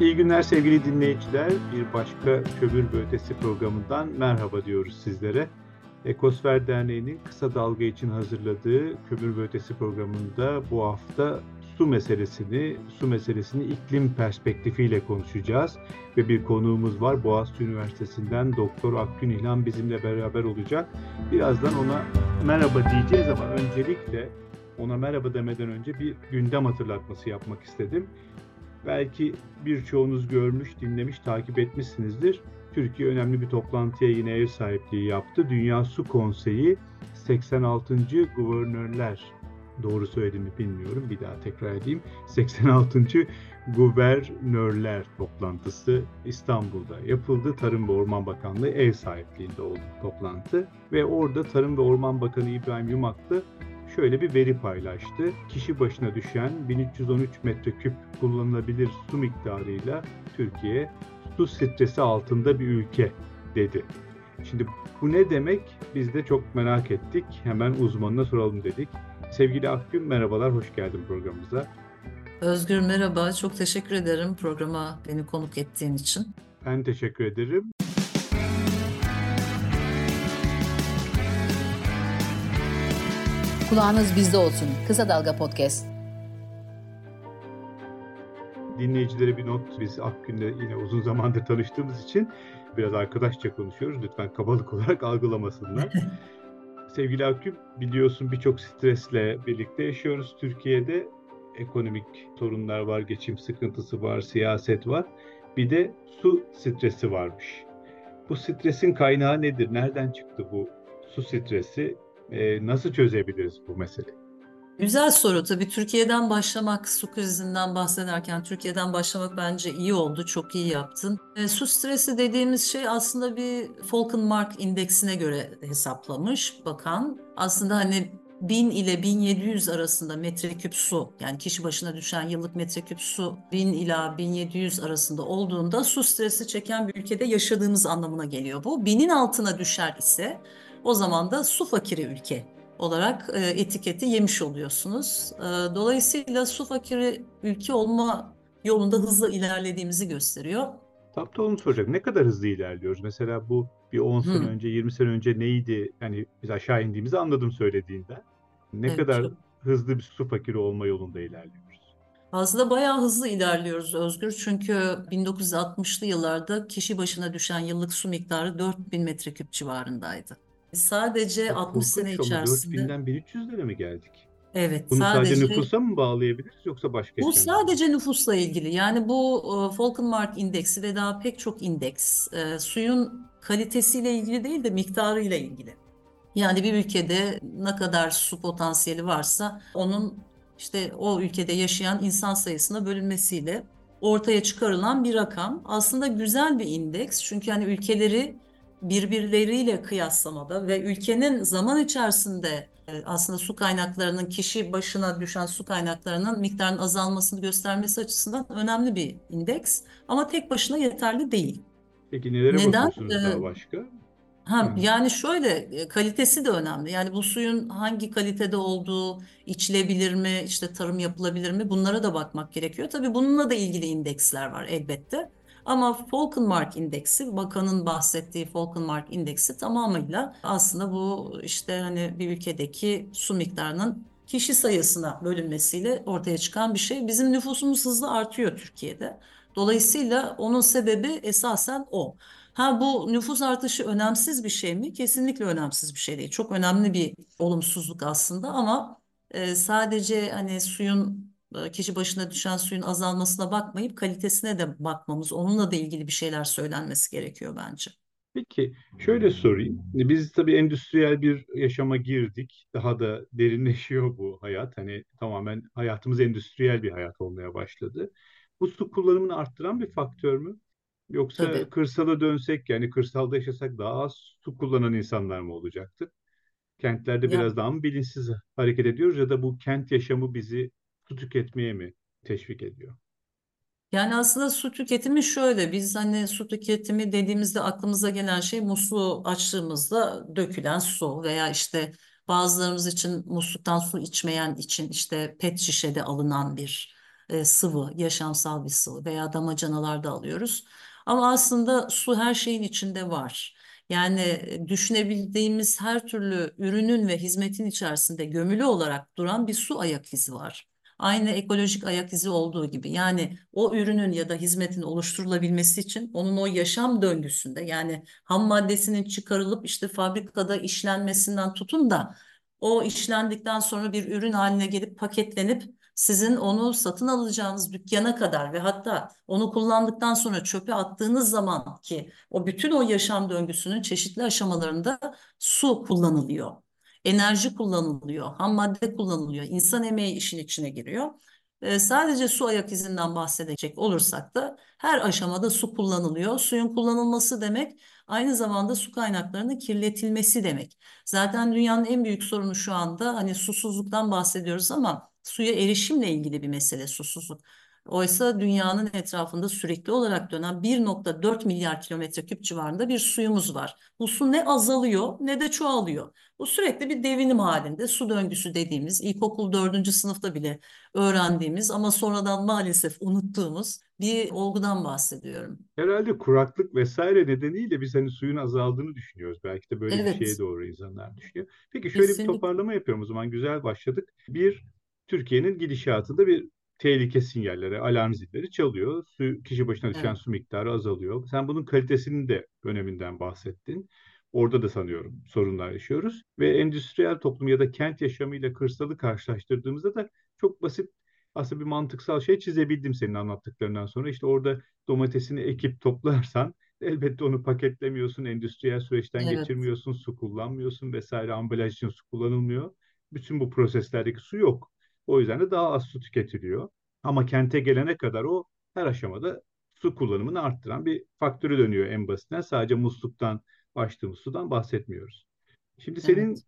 İyi günler sevgili dinleyiciler. Bir başka Kömür ve Ötesi programından merhaba diyoruz sizlere. Ekosfer Derneği'nin Kısa Dalga için hazırladığı Kömür ve Ötesi programında bu hafta su meselesini iklim perspektifiyle konuşacağız. Ve bir konuğumuz var. Boğaziçi Üniversitesi'nden Dr. Akgün İlhan bizimle beraber olacak. Birazdan ona merhaba diyeceğiz ama öncelikle ona merhaba demeden önce bir gündem hatırlatması yapmak istedim. Belki birçoğunuz görmüş, dinlemiş, takip etmişsinizdir. Türkiye önemli bir toplantıya yine ev sahipliği yaptı. Dünya Su Konseyi 86. Guvernörler, doğru söyledim mi bilmiyorum, bir daha tekrar edeyim. 86. Guvernörler toplantısı İstanbul'da yapıldı. Tarım ve Orman Bakanlığı ev sahipliğinde oldu toplantı. Ve orada Tarım ve Orman Bakanı İbrahim Yumaklı şöyle bir veri paylaştı. Kişi başına düşen 1313 metreküp kullanılabilir su miktarıyla Türkiye su stresi altında bir ülke dedi. Şimdi bu ne demek? Biz de çok merak ettik. Hemen uzmanına soralım dedik. Sevgili Akgün, merhabalar, hoş geldin programımıza. Özgür, merhaba. Çok teşekkür ederim programa beni konuk ettiğin için. Ben teşekkür ederim. Kulağınız bizde olsun. Kısa Dalga Podcast. Dinleyicilere bir not. Biz Akgün'le yine uzun zamandır tanıştığımız için biraz arkadaşça konuşuyoruz. Lütfen kabalık olarak algılamasınlar. Sevgili Akgün, biliyorsun birçok stresle birlikte yaşıyoruz Türkiye'de. Ekonomik sorunlar var, geçim sıkıntısı var, siyaset var. Bir de su stresi varmış. Bu stresin kaynağı nedir? Nereden çıktı bu su stresi? Nasıl çözebiliriz bu meseleyi? Güzel soru. Tabii Türkiye'den başlamak, su krizinden bahsederken Türkiye'den başlamak bence iyi oldu. Çok iyi yaptın. Su stresi dediğimiz şey aslında bir Falkenmark indeksine göre hesaplamış bakan. Aslında hani 1000 ile 1700 arasında metreküp su, yani kişi başına düşen yıllık metreküp su 1000 ila 1700 arasında olduğunda su stresi çeken bir ülkede yaşadığımız anlamına geliyor bu. 1000'in altına düşer ise o zaman da su fakiri ülke olarak etiketi yemiş oluyorsunuz. Dolayısıyla su fakiri ülke olma yolunda hızla ilerlediğimizi gösteriyor. Tam da onu soracak. Ne kadar hızlı ilerliyoruz? Mesela bu bir 10 sene önce, 20 sene önce neydi? Yani biz aşağı indiğimizi anladım söylediğinden. Ne kadar hızlı bir su fakiri olma yolunda ilerliyoruz? Aslında bayağı hızlı ilerliyoruz Özgür, çünkü 1960'lı yıllarda kişi başına düşen yıllık su miktarı 4000 metreküp civarındaydı. Sadece 60 sene içerisinde. 4000'den 1300'lere mi geldik? Evet. Bunu sadece nüfusa mı bağlayabiliriz yoksa başka bir şey mi? Bu sadece nüfusla ilgili. Yani bu Falkenmark indeksi ve daha pek çok indeks suyun kalitesiyle ilgili değil de miktarıyla ilgili. Yani bir ülkede ne kadar su potansiyeli varsa onun işte o ülkede yaşayan insan sayısına bölünmesiyle ortaya çıkarılan bir rakam. Aslında güzel bir indeks, çünkü hani ülkeleri birbirleriyle kıyaslamada ve ülkenin zaman içerisinde aslında su kaynaklarının, kişi başına düşen su kaynaklarının miktarının azalmasını göstermesi açısından önemli bir indeks. Ama tek başına yeterli değil. Peki neden? Bakıyorsunuz daha başka? Yani şöyle, kalitesi de önemli. Yani bu suyun hangi kalitede olduğu, içilebilir mi, işte tarım yapılabilir mi, bunlara da bakmak gerekiyor. Tabii bununla da ilgili indeksler var elbette. Ama Falkenmark indeksi, bakanın bahsettiği Falkenmark indeksi tamamıyla aslında bu işte hani bir ülkedeki su miktarının kişi sayısına bölünmesiyle ortaya çıkan bir şey. Bizim nüfusumuz hızlı artıyor Türkiye'de. Dolayısıyla onun sebebi esasen o. Bu nüfus artışı önemsiz bir şey mi? Kesinlikle önemsiz bir şey değil. Çok önemli bir olumsuzluk aslında, ama sadece hani suyun, kişi başına düşen suyun azalmasına bakmayıp kalitesine de bakmamız, onunla da ilgili bir şeyler söylenmesi gerekiyor bence. Peki şöyle sorayım. Biz tabii endüstriyel bir yaşama girdik. Daha da derinleşiyor bu hayat. Hani tamamen hayatımız endüstriyel bir hayat olmaya başladı. Bu su kullanımını arttıran bir faktör mü? Yoksa tabii kırsala dönsek, yani kırsalda yaşasak daha az su kullanan insanlar mı olacaktı? Kentlerde biraz daha mı bilinçsiz hareket ediyoruz, ya da bu kent yaşamı bizi su tüketmeye mi teşvik ediyor? Yani aslında su tüketimi şöyle, biz hani su tüketimi dediğimizde aklımıza gelen şey musluğu açtığımızda dökülen su veya işte bazılarımız için musluktan su içmeyen için işte pet şişede alınan bir sıvı, yaşamsal bir sıvı veya damacanalarda alıyoruz. Ama aslında su her şeyin içinde var. Yani düşünebildiğimiz her türlü ürünün ve hizmetin içerisinde gömülü olarak duran bir su ayak izi var. Aynı ekolojik ayak izi olduğu gibi, yani o ürünün ya da hizmetin oluşturulabilmesi için onun o yaşam döngüsünde, yani ham maddesinin çıkarılıp işte fabrikada işlenmesinden tutun da o işlendikten sonra bir ürün haline gelip paketlenip sizin onu satın alacağınız dükkana kadar ve hatta onu kullandıktan sonra çöpe attığınız zaman ki o bütün o yaşam döngüsünün çeşitli aşamalarında su kullanılıyor. Enerji kullanılıyor, ham madde kullanılıyor, insan emeği işin içine giriyor. Sadece su ayak izinden bahsedecek olursak da her aşamada su kullanılıyor. Suyun kullanılması demek aynı zamanda su kaynaklarının kirletilmesi demek. Zaten dünyanın en büyük sorunu şu anda, hani susuzluktan bahsediyoruz ama suya erişimle ilgili bir mesele susuzluk. Oysa dünyanın etrafında sürekli olarak dönen 1,4 milyar kilometre küp civarında bir suyumuz var. Bu su ne azalıyor ne de çoğalıyor. Bu sürekli bir devinim halinde, su döngüsü dediğimiz ilkokul 4. sınıfta bile öğrendiğimiz ama sonradan maalesef unuttuğumuz bir olgudan bahsediyorum. Herhalde kuraklık vesaire nedeniyle biz hani suyun azaldığını düşünüyoruz. Belki de böyle evet, bir şeye doğru insanlar düşünüyor. Peki şöyle kesinlikle bir toparlama yapıyorum o zaman. Güzel başladık. Bir, Türkiye'nin gidişatında bir tehlike sinyalleri, alarm zilleri çalıyor. Su, kişi başına düşen evet, su miktarı azalıyor. Sen bunun kalitesinin de öneminden bahsettin. Orada da sanıyorum sorunlar yaşıyoruz. Ve endüstriyel toplum ya da kent yaşamıyla kırsalı karşılaştırdığımızda da çok basit aslında bir mantıksal şey çizebildim senin anlattıklarından sonra. İşte orada domatesini ekip toplarsan elbette onu paketlemiyorsun, endüstriyel süreçten evet, geçirmiyorsun, su kullanmıyorsun vesaire, ambalaj için su kullanılmıyor. Bütün bu proseslerdeki su yok. O yüzden de daha az su tüketiliyor. Ama kente gelene kadar o her aşamada su kullanımını arttıran bir faktörü dönüyor en basitinden. Sadece musluktan açtığımız sudan bahsetmiyoruz. Şimdi senin evet,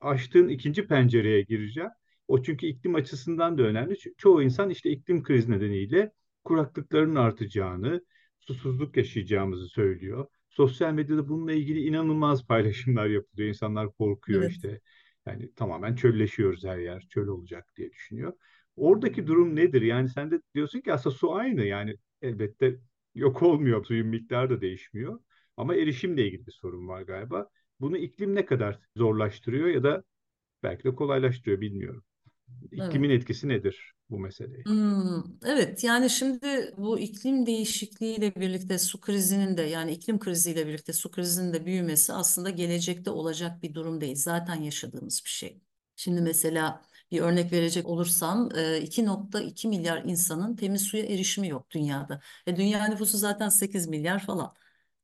açtığın ikinci pencereye gireceğim. O çünkü iklim açısından da önemli. Çoğu insan işte iklim krizi nedeniyle kuraklıkların artacağını, susuzluk yaşayacağımızı söylüyor. Sosyal medyada bununla ilgili inanılmaz paylaşımlar yapılıyor. İnsanlar korkuyor evet, işte. Yani tamamen çölleşiyoruz, her yer çöl olacak diye düşünüyor. Oradaki durum nedir? Yani sen de diyorsun ki aslında su aynı, yani elbette yok olmuyor, suyun miktarı da değişmiyor. Ama erişimle ilgili bir sorun var galiba. Bunu iklim ne kadar zorlaştırıyor ya da belki de kolaylaştırıyor, bilmiyorum. İklimin evet, etkisi nedir bu meseleye? Evet, yani şimdi bu iklim değişikliğiyle birlikte su krizinin de, yani iklim kriziyle birlikte su krizinin de büyümesi aslında gelecekte olacak bir durum değil. Zaten yaşadığımız bir şey. Şimdi mesela bir örnek verecek olursam 2,2 milyar insanın temiz suya erişimi yok dünyada. Dünya nüfusu zaten 8 milyar falan.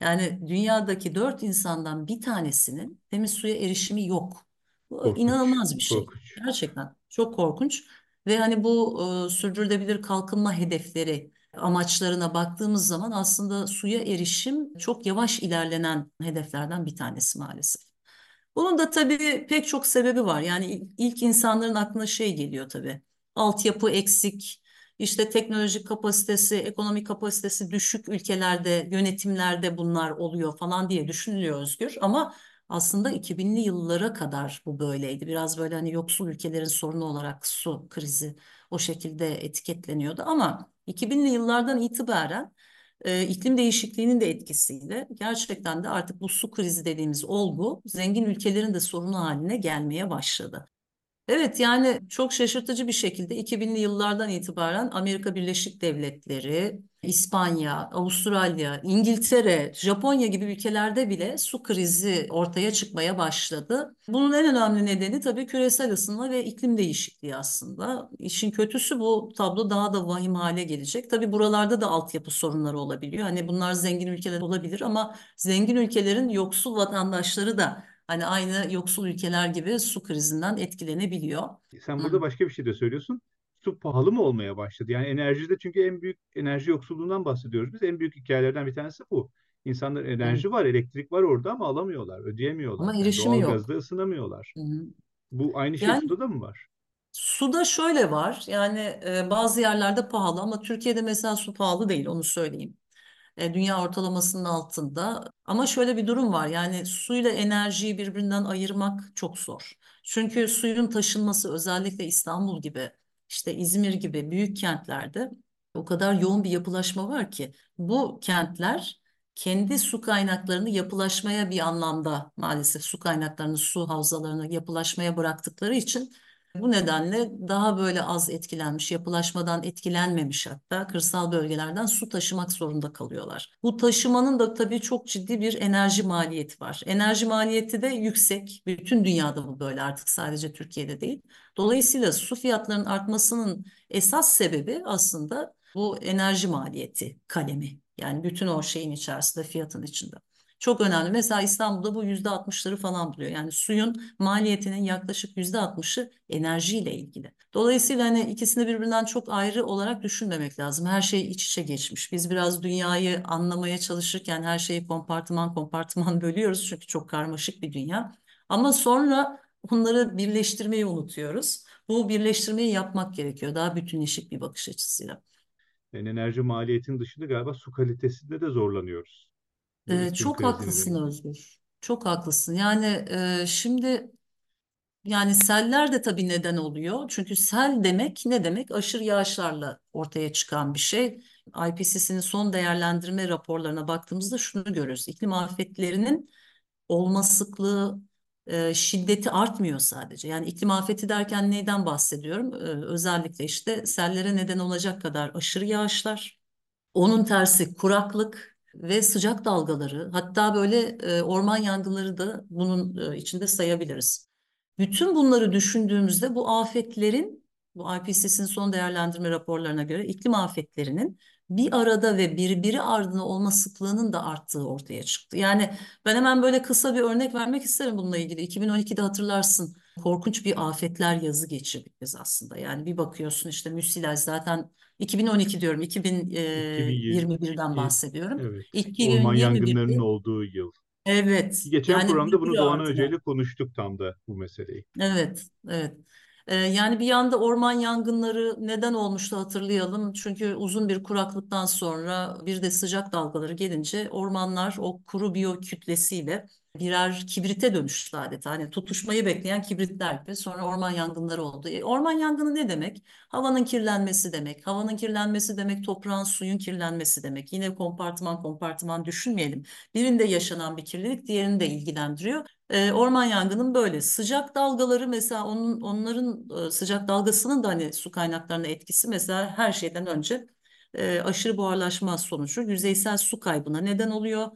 Yani dünyadaki 4 insandan bir tanesinin temiz suya erişimi yok. Korkunç, inanılmaz bir şey. Korkunç. Gerçekten çok korkunç ve hani bu sürdürülebilir kalkınma hedefleri amaçlarına baktığımız zaman aslında suya erişim çok yavaş ilerlenen hedeflerden bir tanesi maalesef. Bunun da tabii pek çok sebebi var. Yani ilk insanların aklına şey geliyor tabii. Altyapı eksik, işte teknolojik kapasitesi, ekonomik kapasitesi düşük ülkelerde, yönetimlerde bunlar oluyor falan diye düşünülüyor Özgür, ama aslında 2000'li yıllara kadar bu böyleydi. Biraz böyle hani yoksul ülkelerin sorunu olarak su krizi o şekilde etiketleniyordu. Ama 2000'li yıllardan itibaren iklim değişikliğinin de etkisiyle gerçekten de artık bu su krizi dediğimiz olgu zengin ülkelerin de sorunu haline gelmeye başladı. Evet, yani çok şaşırtıcı bir şekilde 2000'li yıllardan itibaren Amerika Birleşik Devletleri, İspanya, Avustralya, İngiltere, Japonya gibi ülkelerde bile su krizi ortaya çıkmaya başladı. Bunun en önemli nedeni tabii küresel ısınma ve iklim değişikliği aslında. İşin kötüsü bu tablo daha da vahim hale gelecek. Tabii buralarda da altyapı sorunları olabiliyor. Hani bunlar zengin ülkeler olabilir ama zengin ülkelerin yoksul vatandaşları da hani aynı yoksul ülkeler gibi su krizinden etkilenebiliyor. Sen burada başka bir şey de söylüyorsun. Su pahalı mı olmaya başladı? Yani enerjide, çünkü en büyük enerji yoksulluğundan bahsediyoruz biz. En büyük hikayelerden bir tanesi bu. İnsanlar enerji var, elektrik var orada ama alamıyorlar, ödeyemiyorlar. Ama erişimi yok. Doğalgazda ısınamıyorlar. Bu aynı şey yani, suda da mı var? Suda şöyle var. Yani bazı yerlerde pahalı ama Türkiye'de mesela su pahalı değil, onu söyleyeyim. Dünya ortalamasının altında. Ama şöyle bir durum var. Yani suyla enerjiyi birbirinden ayırmak çok zor. Çünkü suyun taşınması özellikle İstanbul gibi işte İzmir gibi büyük kentlerde o kadar yoğun bir yapılaşma var ki bu kentler kendi su kaynaklarını yapılaşmaya, bir anlamda maalesef su kaynaklarını, su havzalarını yapılaşmaya bıraktıkları için bu nedenle daha böyle az etkilenmiş, yapılaşmadan etkilenmemiş hatta kırsal bölgelerden su taşımak zorunda kalıyorlar. Bu taşımanın da tabii çok ciddi bir enerji maliyeti var. Enerji maliyeti de yüksek. Bütün dünyada bu böyle, artık sadece Türkiye'de değil. Dolayısıyla su fiyatlarının artmasının esas sebebi aslında bu enerji maliyeti kalemi. Yani bütün o şeyin içerisinde, fiyatın içinde. Çok önemli. Mesela İstanbul'da bu %60'ları falan buluyor. Yani suyun maliyetinin yaklaşık %60'ı enerjiyle ilgili. Dolayısıyla hani ikisini birbirinden çok ayrı olarak düşünmemek lazım. Her şey iç içe geçmiş. Biz biraz dünyayı anlamaya çalışırken her şeyi kompartıman kompartıman bölüyoruz. Çünkü çok karmaşık bir dünya. Ama sonra bunları birleştirmeyi unutuyoruz. Bu birleştirmeyi yapmak gerekiyor. Daha bütünleşik bir bakış açısıyla. Yani enerji maliyetinin dışında galiba su kalitesinde de zorlanıyoruz. Çok haklısın Özgür. Çok haklısın. Yani şimdi yani seller de tabii neden oluyor. Çünkü sel demek ne demek? Aşırı yağışlarla ortaya çıkan bir şey. IPCC'nin son değerlendirme raporlarına baktığımızda şunu görüyoruz. İklim afetlerinin olma sıklığı, şiddeti artmıyor sadece. Yani iklim afeti derken neyden bahsediyorum? Özellikle işte sellere neden olacak kadar aşırı yağışlar. Onun tersi kuraklık ve sıcak dalgaları, hatta böyle orman yangınları da bunun içinde sayabiliriz. Bütün bunları düşündüğümüzde bu afetlerin, bu IPCC'nin son değerlendirme raporlarına göre iklim afetlerinin bir arada ve birbiri ardına olma sıklığının da arttığı ortaya çıktı. Yani ben hemen böyle kısa bir örnek vermek isterim bununla ilgili. 2012'de hatırlarsın, korkunç bir afetler yazı geçirdik biz aslında. Yani bir bakıyorsun işte müsilaj, zaten 2012 diyorum, 2021'den bahsediyorum. Evet. 2021. Orman yangınlarının olduğu yıl. Evet. Geçen yani programda bunu Doğan Özel'le konuştuk, tam da bu meseleyi. Evet, evet. Yani bir yanda orman yangınları neden olmuştu hatırlayalım. Çünkü uzun bir kuraklıktan sonra bir de sıcak dalgaları gelince ormanlar o kuru biyokütlesiyle birer kibrite dönüştü adeta. Hani tutuşmayı bekleyen kibritler gibi, sonra orman yangınları oldu. Orman yangını ne demek? Havanın kirlenmesi demek. Havanın kirlenmesi demek toprağın, suyun kirlenmesi demek. Yine kompartıman kompartıman düşünmeyelim. Birinde yaşanan bir kirlilik diğerini de ilgilendiriyor. Orman yangının böyle. Sıcak dalgaları mesela onların sıcak dalgasının da hani su kaynaklarına etkisi mesela her şeyden önce aşırı buharlaşma sonucu yüzeysel su kaybına neden oluyor.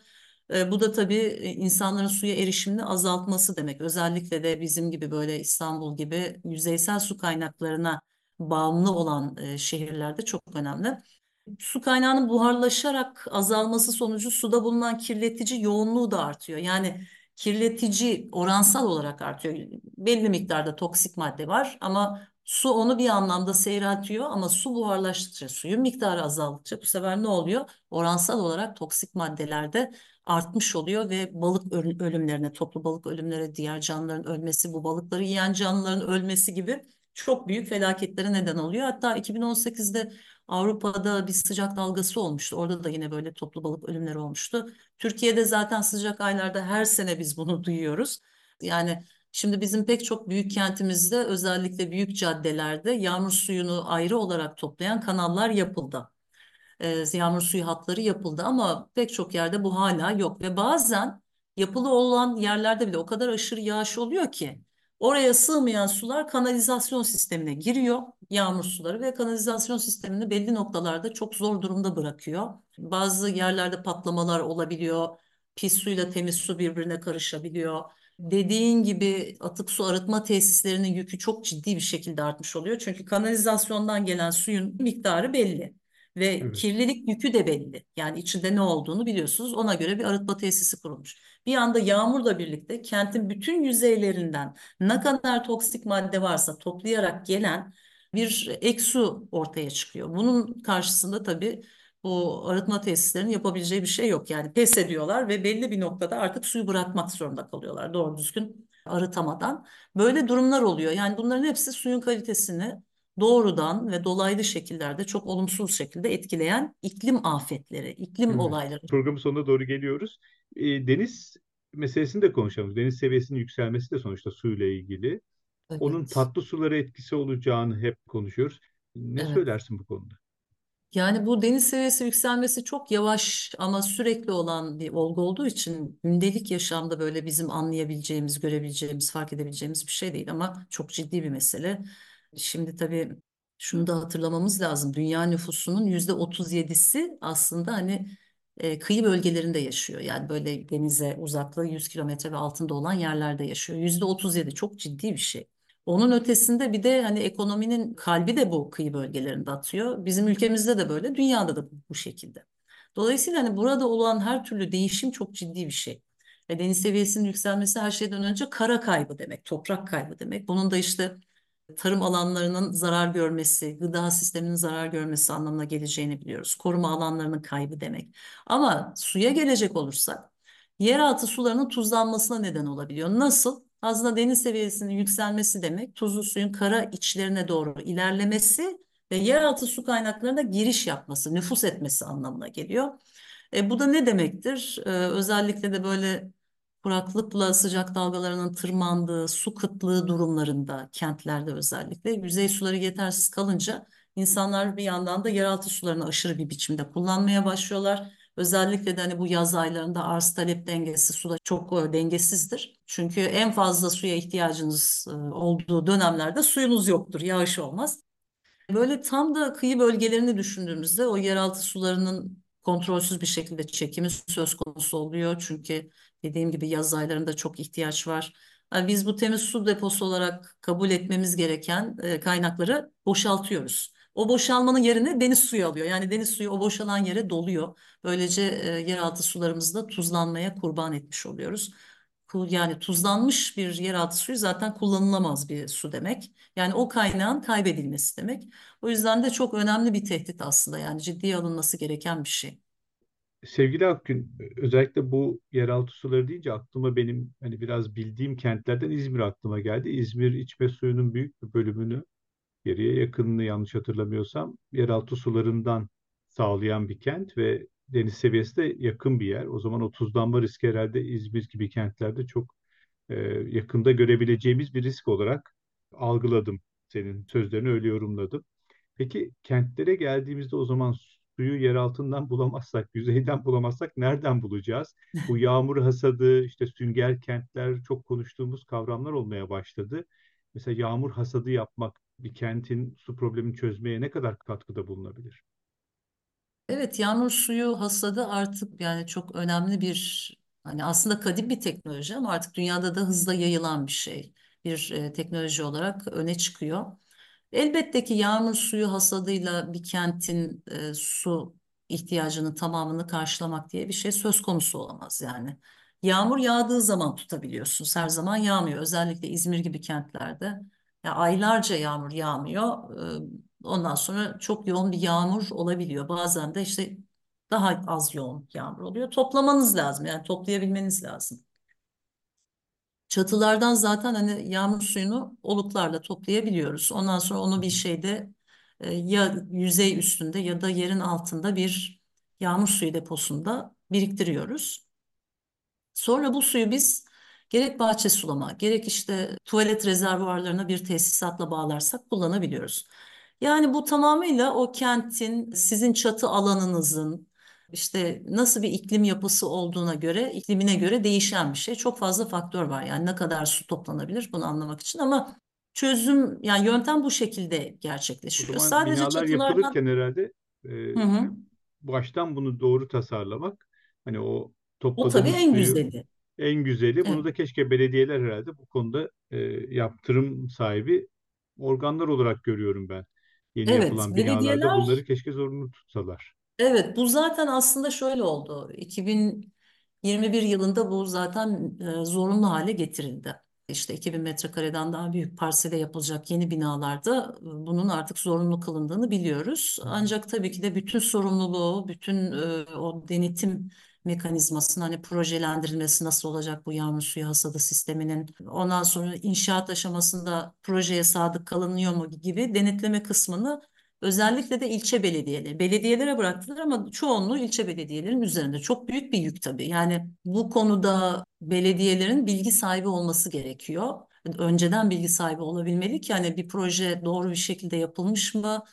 Bu da tabii insanların suya erişimini azaltması demek. Özellikle de bizim gibi böyle İstanbul gibi yüzeysel su kaynaklarına bağımlı olan şehirlerde çok önemli. Su kaynağının buharlaşarak azalması sonucu suda bulunan kirletici yoğunluğu da artıyor. Yani kirletici oransal olarak artıyor. Belli miktarda toksik madde var ama su onu bir anlamda seyreltiyor, ama su buharlaştıkça, suyun miktarı azaldıkça bu sefer ne oluyor? Oransal olarak toksik maddelerde artmış oluyor ve balık ölümlerine, toplu balık ölümlere, diğer canlıların ölmesi, bu balıkları yiyen canlıların ölmesi gibi çok büyük felaketlere neden oluyor. Hatta 2018'de Avrupa'da bir sıcak dalgası olmuştu. Orada da yine böyle toplu balık ölümleri olmuştu. Türkiye'de zaten sıcak aylarda her sene biz bunu duyuyoruz. Yani şimdi bizim pek çok büyük kentimizde, özellikle büyük caddelerde yağmur suyunu ayrı olarak toplayan kanallar yapıldı. Yağmur suyu hatları yapıldı ama pek çok yerde bu hala yok ve bazen yapılı olan yerlerde bile o kadar aşırı yağış oluyor ki oraya sığmayan sular kanalizasyon sistemine giriyor, yağmur suları, ve kanalizasyon sistemini belli noktalarda çok zor durumda bırakıyor. Bazı yerlerde patlamalar olabiliyor, pis suyla temiz su birbirine karışabiliyor. Dediğin gibi atık su arıtma tesislerinin yükü çok ciddi bir şekilde artmış oluyor. Çünkü kanalizasyondan gelen suyun miktarı belli. Ve evet, kirlilik yükü de belli. Yani içinde ne olduğunu biliyorsunuz. Ona göre bir arıtma tesisi kurulmuş. Bir anda yağmurla birlikte kentin bütün yüzeylerinden ne kadar toksik madde varsa toplayarak gelen bir ek su ortaya çıkıyor. Bunun karşısında tabii bu arıtma tesislerinin yapabileceği bir şey yok. Yani pes ediyorlar ve belli bir noktada artık suyu bırakmak zorunda kalıyorlar. Doğru düzgün arıtamadan. Böyle durumlar oluyor. Yani bunların hepsi suyun kalitesini doğrudan ve dolaylı şekillerde, çok olumsuz şekilde etkileyen iklim afetleri, iklim olayları. Programın sonuna doğru geliyoruz. Deniz meselesini de konuşalım. Deniz seviyesinin yükselmesi de sonuçta suyla ilgili. Evet. Onun tatlı sulara etkisi olacağını hep konuşuyoruz. Ne söylersin bu konuda? Yani bu deniz seviyesi yükselmesi çok yavaş ama sürekli olan bir olgu olduğu için gündelik yaşamda böyle bizim anlayabileceğimiz, görebileceğimiz, fark edebileceğimiz bir şey değil ama çok ciddi bir mesele. Şimdi tabii şunu da hatırlamamız lazım. Dünya nüfusunun %37'si aslında hani kıyı bölgelerinde yaşıyor. Yani böyle denize uzaklığı 100 kilometre ve altında olan yerlerde yaşıyor. %37 çok ciddi bir şey. Onun ötesinde bir de hani ekonominin kalbi de bu kıyı bölgelerinde atıyor. Bizim ülkemizde de böyle, dünyada da bu şekilde. Dolayısıyla hani burada olan her türlü değişim çok ciddi bir şey. Deniz seviyesinin yükselmesi her şeyden önce kara kaybı demek, toprak kaybı demek. Bunun da işte tarım alanlarının zarar görmesi, gıda sisteminin zarar görmesi anlamına geleceğini biliyoruz. Koruma alanlarının kaybı demek. Ama suya gelecek olursak, yeraltı sularının tuzlanmasına neden olabiliyor. Nasıl? Aslında deniz seviyesinin yükselmesi demek tuzlu suyun kara içlerine doğru ilerlemesi ve yeraltı su kaynaklarına giriş yapması, nüfus etmesi anlamına geliyor. Bu da ne demektir? Özellikle de böyle kuraklıkla sıcak dalgalarının tırmandığı, su kıtlığı durumlarında, kentlerde özellikle yüzey suları yetersiz kalınca insanlar bir yandan da yeraltı sularını aşırı bir biçimde kullanmaya başlıyorlar. Özellikle de hani bu yaz aylarında arz talep dengesi suda çok dengesizdir. Çünkü en fazla suya ihtiyacınız olduğu dönemlerde suyunuz yoktur, yağış olmaz. Böyle tam da kıyı bölgelerini düşündüğümüzde o yeraltı sularının kontrolsüz bir şekilde çekimi söz konusu oluyor. Çünkü dediğim gibi yaz aylarında çok ihtiyaç var. Yani biz bu temiz su deposu olarak kabul etmemiz gereken kaynakları boşaltıyoruz. O boşalmanın yerine deniz suyu alıyor. Yani deniz suyu o boşalan yere doluyor. Böylece yeraltı sularımızı da tuzlanmaya kurban etmiş oluyoruz. Yani tuzlanmış bir yeraltı suyu zaten kullanılamaz bir su demek. Yani o kaynağın kaybedilmesi demek. O yüzden de çok önemli bir tehdit aslında. Yani ciddiye alınması gereken bir şey. Sevgili Akgün, özellikle bu yeraltı suları deyince aklıma benim hani biraz bildiğim kentlerden İzmir aklıma geldi. İzmir içme suyunun büyük bir bölümünü, geriye yakınını yanlış hatırlamıyorsam yeraltı sularından sağlayan bir kent ve deniz seviyesi de yakın bir yer. O zaman o tuzlanma riski herhalde İzmir gibi kentlerde çok yakında görebileceğimiz bir risk olarak algıladım. Senin sözlerini öyle yorumladım. Peki kentlere geldiğimizde o zaman suyu yeraltından bulamazsak, yüzeyden bulamazsak nereden bulacağız? Bu yağmur hasadı, işte sünger kentler çok konuştuğumuz kavramlar olmaya başladı. Mesela yağmur hasadı yapmak bir kentin su problemini çözmeye ne kadar katkıda bulunabilir? Evet, yağmur suyu hasadı artık yani çok önemli bir, hani aslında kadim bir teknoloji ama artık dünyada da hızla yayılan bir şey. Bir teknoloji olarak öne çıkıyor. Elbette ki yağmur suyu hasadıyla bir kentin su ihtiyacının tamamını karşılamak diye bir şey söz konusu olamaz yani. Yağmur yağdığı zaman tutabiliyorsunuz. Her zaman yağmıyor. Özellikle İzmir gibi kentlerde. Yani aylarca yağmur yağmıyor. Ondan sonra çok yoğun bir yağmur olabiliyor. Bazen de işte daha az yoğun yağmur oluyor. Toplamanız lazım. Yani toplayabilmeniz lazım. Çatılardan zaten hani yağmur suyunu oluklarla toplayabiliyoruz. Ondan sonra onu bir şeyde ya yüzey üstünde ya da yerin altında bir yağmur suyu deposunda biriktiriyoruz. Sonra bu suyu biz gerek bahçe sulama, gerek işte tuvalet rezervuarlarına bir tesisatla bağlarsak kullanabiliyoruz. Yani bu tamamıyla o kentin, sizin çatı alanınızın işte nasıl bir iklim yapısı olduğuna göre, iklimine göre değişen bir şey. Çok fazla faktör var yani ne kadar su toplanabilir bunu anlamak için ama çözüm yani yöntem bu şekilde gerçekleşiyor. Sadece binalar çatılardan yapılırken herhalde baştan bunu doğru tasarlamak hani o topladığımız o tabii en güzeli. En güzeli. Evet. Bunu da keşke belediyeler herhalde bu konuda yaptırım sahibi organlar olarak görüyorum ben. Yeni yapılan binalarda bunları keşke zorunlu tutsalar. Evet, bu zaten aslında şöyle oldu. 2021 yılında bu zaten zorunlu hale getirildi. İşte 2000 metrekareden daha büyük parsele yapılacak yeni binalarda bunun artık zorunlu kılındığını biliyoruz. Ancak tabii ki de bütün sorumluluğu, bütün o denetim mekanizmasının hani projelendirilmesi nasıl olacak bu yağmur suyu hasadı sisteminin, ondan sonra inşaat aşamasında projeye sadık kalınıyor mu gibi denetleme kısmını özellikle de ilçe belediyeleri, belediyelere bıraktılar ama çoğunluğu ilçe belediyelerinin üzerinde. Çok büyük bir yük tabii. Yani bu konuda belediyelerin bilgi sahibi olması gerekiyor. önceden bilgi sahibi olabilmeli ki hani bir proje doğru bir şekilde yapılmış mı,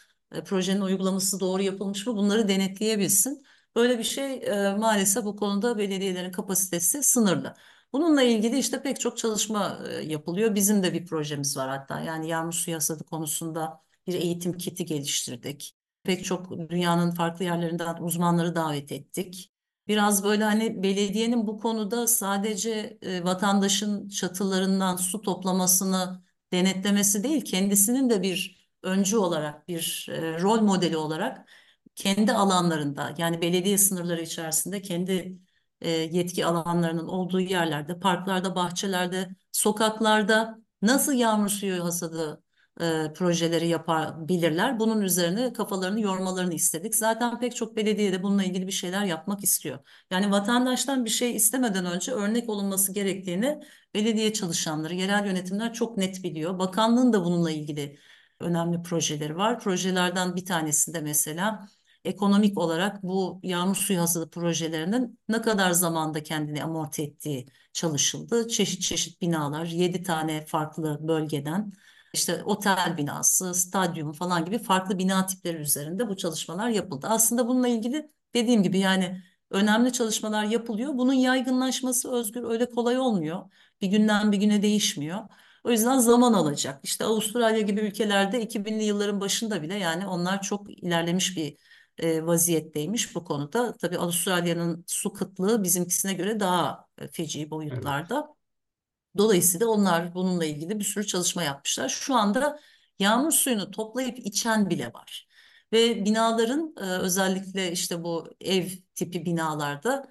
projenin uygulaması doğru yapılmış mı, bunları denetleyebilsin. Böyle bir şey maalesef bu konuda belediyelerin kapasitesi sınırlı. Bununla ilgili işte pek çok çalışma yapılıyor. Bizim de bir projemiz var hatta. Yani yağmur suyu hasadı konusunda bir eğitim kiti geliştirdik. Pek çok dünyanın farklı yerlerinden uzmanları davet ettik. Biraz böyle hani belediyenin bu konuda sadece vatandaşın çatılarından su toplamasını denetlemesi değil, kendisinin de bir öncü olarak, bir rol modeli olarak kendi alanlarında, yani belediye sınırları içerisinde kendi yetki alanlarının olduğu yerlerde, parklarda, bahçelerde, sokaklarda nasıl yağmur suyu hasadı projeleri yapabilirler. Bunun üzerine kafalarını yormalarını istedik. Zaten pek çok belediye de bununla ilgili bir şeyler yapmak istiyor. Yani vatandaştan bir şey istemeden önce örnek olunması gerektiğini belediye çalışanları, yerel yönetimler çok net biliyor. Bakanlığın da bununla ilgili önemli projeleri var. Projelerden bir tanesinde mesela ekonomik olarak bu yağmur suyu hasadı projelerinin ne kadar zamanda kendini amorti ettiği çalışıldı. Çeşit çeşit binalar, 7 tane farklı bölgeden, işte otel binası, stadyum falan gibi farklı bina tipleri üzerinde bu çalışmalar yapıldı. Aslında bununla ilgili dediğim gibi yani önemli çalışmalar yapılıyor. Bunun yaygınlaşması, Özgür, öyle kolay olmuyor. Bir günden bir güne değişmiyor. O yüzden zaman alacak. İşte Avustralya gibi ülkelerde 2000'li yılların başında bile yani onlar çok ilerlemiş bir vaziyetteymiş bu konuda. Tabii Avustralya'nın su kıtlığı bizimkisine göre daha feci boyutlarda. Evet. Dolayısıyla onlar bununla ilgili bir sürü çalışma yapmışlar. Şu anda yağmur suyunu toplayıp içen bile var. Ve binaların özellikle işte bu ev tipi binalarda,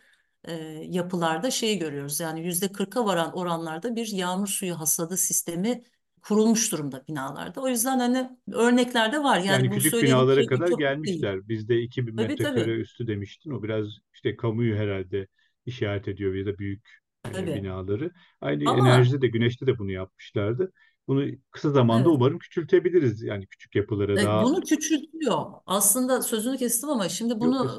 yapılarda şeyi görüyoruz. Yani %40'a varan oranlarda bir yağmur suyu hasadı sistemi kurulmuş durumda binalarda. O yüzden hani örnekler de var. Yani bu küçük binalara kadar gelmişler. Değil. Bizde 2000 metrekare üstü demiştin. O biraz işte kamuyu herhalde işaret ediyor ya da büyük. Tabii. Binaları. Aynı enerjide de, güneşte de bunu yapmışlardı. Bunu kısa zamanda evet, umarım küçültebiliriz. Yani küçük yapılara daha. Bunu küçültüyor. Aslında sözünü kestim ama şimdi bunu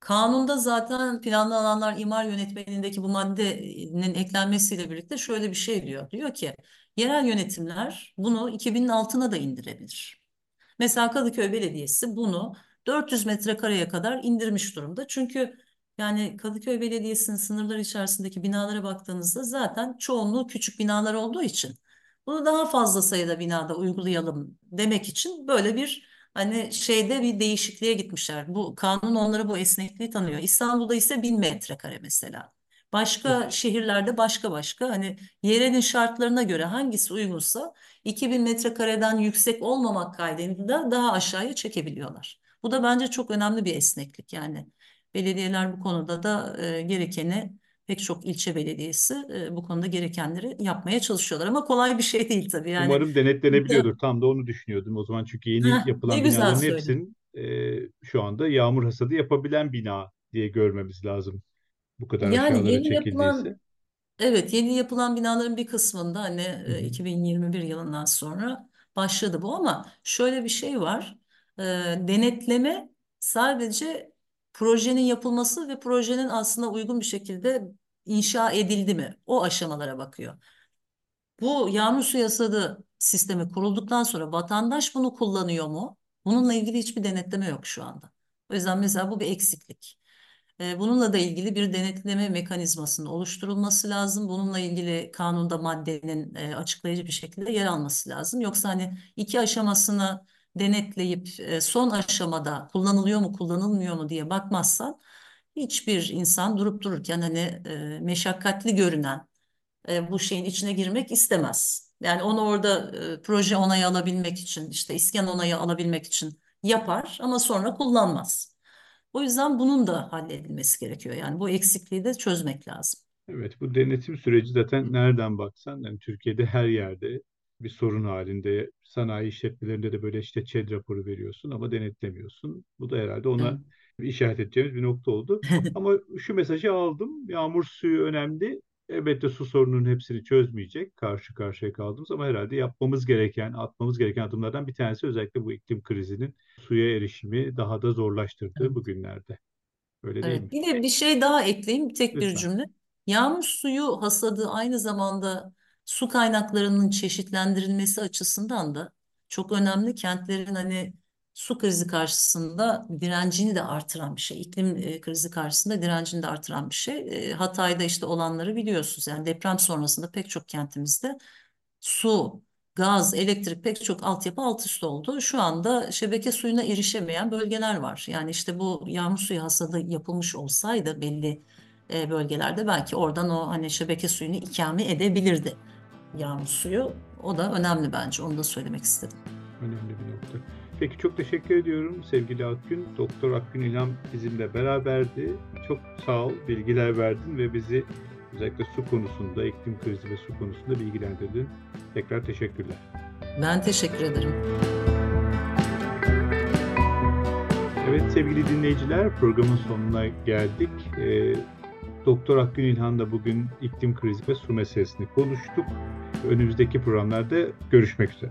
kanunda zaten planlı alanlar imar yönetmeliğindeki bu maddenin eklenmesiyle birlikte şöyle bir şey diyor. Diyor ki yerel yönetimler bunu 2000'in altına da indirebilir. Mesela Kadıköy Belediyesi bunu 400 metrekareye kadar indirmiş durumda. Çünkü yani Kadıköy Belediyesi'nin sınırları içerisindeki binalara baktığınızda zaten çoğunluğu küçük binalar olduğu için bunu daha fazla sayıda binada uygulayalım demek için böyle bir hani şeyde bir değişikliğe gitmişler. Bu kanun onlara bu esnekliği tanıyor. İstanbul'da ise 1000 metrekare mesela. Başka şehirlerde başka hani yerelin şartlarına göre hangisi uygunsa 2000 metrekareden yüksek olmamak kaydıyla daha aşağıya çekebiliyorlar. Bu da bence çok önemli bir esneklik yani. Belediyeler bu konuda da gerekeni, pek çok ilçe belediyesi bu konuda gerekenleri yapmaya çalışıyorlar. Ama kolay bir şey değil tabii. Yani, umarım denetlenebiliyordur. Tam da onu düşünüyordum o zaman. Çünkü yeni yapılan binaların hepsinin şu anda yağmur hasadı yapabilen bina diye görmemiz lazım. Bu kadar yani yeni yapılan, evet, yeni yapılan binaların bir kısmında hani 2021 yılından sonra başladı bu ama şöyle bir şey var. Denetleme sadece projenin yapılması ve projenin aslında uygun bir şekilde inşa edildi mi? O aşamalara bakıyor. Bu yağmur suyu hasadı sistemi kurulduktan sonra vatandaş bunu kullanıyor mu? Bununla ilgili hiçbir denetleme yok şu anda. O yüzden mesela bu bir eksiklik. Bununla da ilgili bir denetleme mekanizmasının oluşturulması lazım. Bununla ilgili kanunda maddenin açıklayıcı bir şekilde yer alması lazım. Yoksa hani iki aşamasını denetleyip son aşamada kullanılıyor mu kullanılmıyor mu diye bakmazsan hiçbir insan durup dururken hani meşakkatli görünen bu şeyin içine girmek istemez. Yani onu orada proje onayı alabilmek için, işte iskan onayı alabilmek için yapar ama sonra kullanmaz. O yüzden bunun da halledilmesi gerekiyor. Yani bu eksikliği de çözmek lazım. Evet, bu denetim süreci zaten nereden baksan yani Türkiye'de her yerde bir sorun halinde. Sanayi işletmelerinde de böyle işte ÇED raporu veriyorsun ama denetlemiyorsun. Bu da herhalde ona işaret edeceğimiz bir nokta oldu. Ama şu mesajı aldım. Yağmur suyu önemli. Elbette su sorununun hepsini çözmeyecek. Karşı karşıya kaldığımız ama herhalde yapmamız gereken, atmamız gereken adımlardan bir tanesi özellikle bu iklim krizinin suya erişimi daha da zorlaştırdığı bugünlerde. Öyle değil mi? Bir de bir şey daha ekleyeyim. Tek bir cümle. Yağmur suyu hasadı aynı zamanda su kaynaklarının çeşitlendirilmesi açısından da çok önemli. Kentlerin hani su krizi karşısında direncini de artıran bir şey. İklim krizi karşısında direncini de artıran bir şey. Hatay'da işte olanları biliyorsunuz. Yani deprem sonrasında pek çok kentimizde su, gaz, elektrik, pek çok altyapı alt üst oldu. Şu anda şebeke suyuna erişemeyen bölgeler var. Yani işte bu yağmur suyu hasadı yapılmış olsaydı belli bölgelerde belki oradan o hani şebeke suyunu ikame edebilirdi yağmur suyu. O da önemli bence. Onu da söylemek istedim. Önemli bir nokta. Peki çok teşekkür ediyorum sevgili Akgün. Doktor Akgün İlhan bizimle beraberdi. Çok sağ ol, bilgiler verdin ve bizi özellikle su konusunda, iklim krizi ve su konusunda bilgilendirdin. Tekrar teşekkürler. Ben teşekkür ederim. Evet sevgili dinleyiciler, programın sonuna geldik. Doktor Akgün İlhan'la bugün iklim krizi ve su meselesini konuştuk. Önümüzdeki programlarda görüşmek üzere.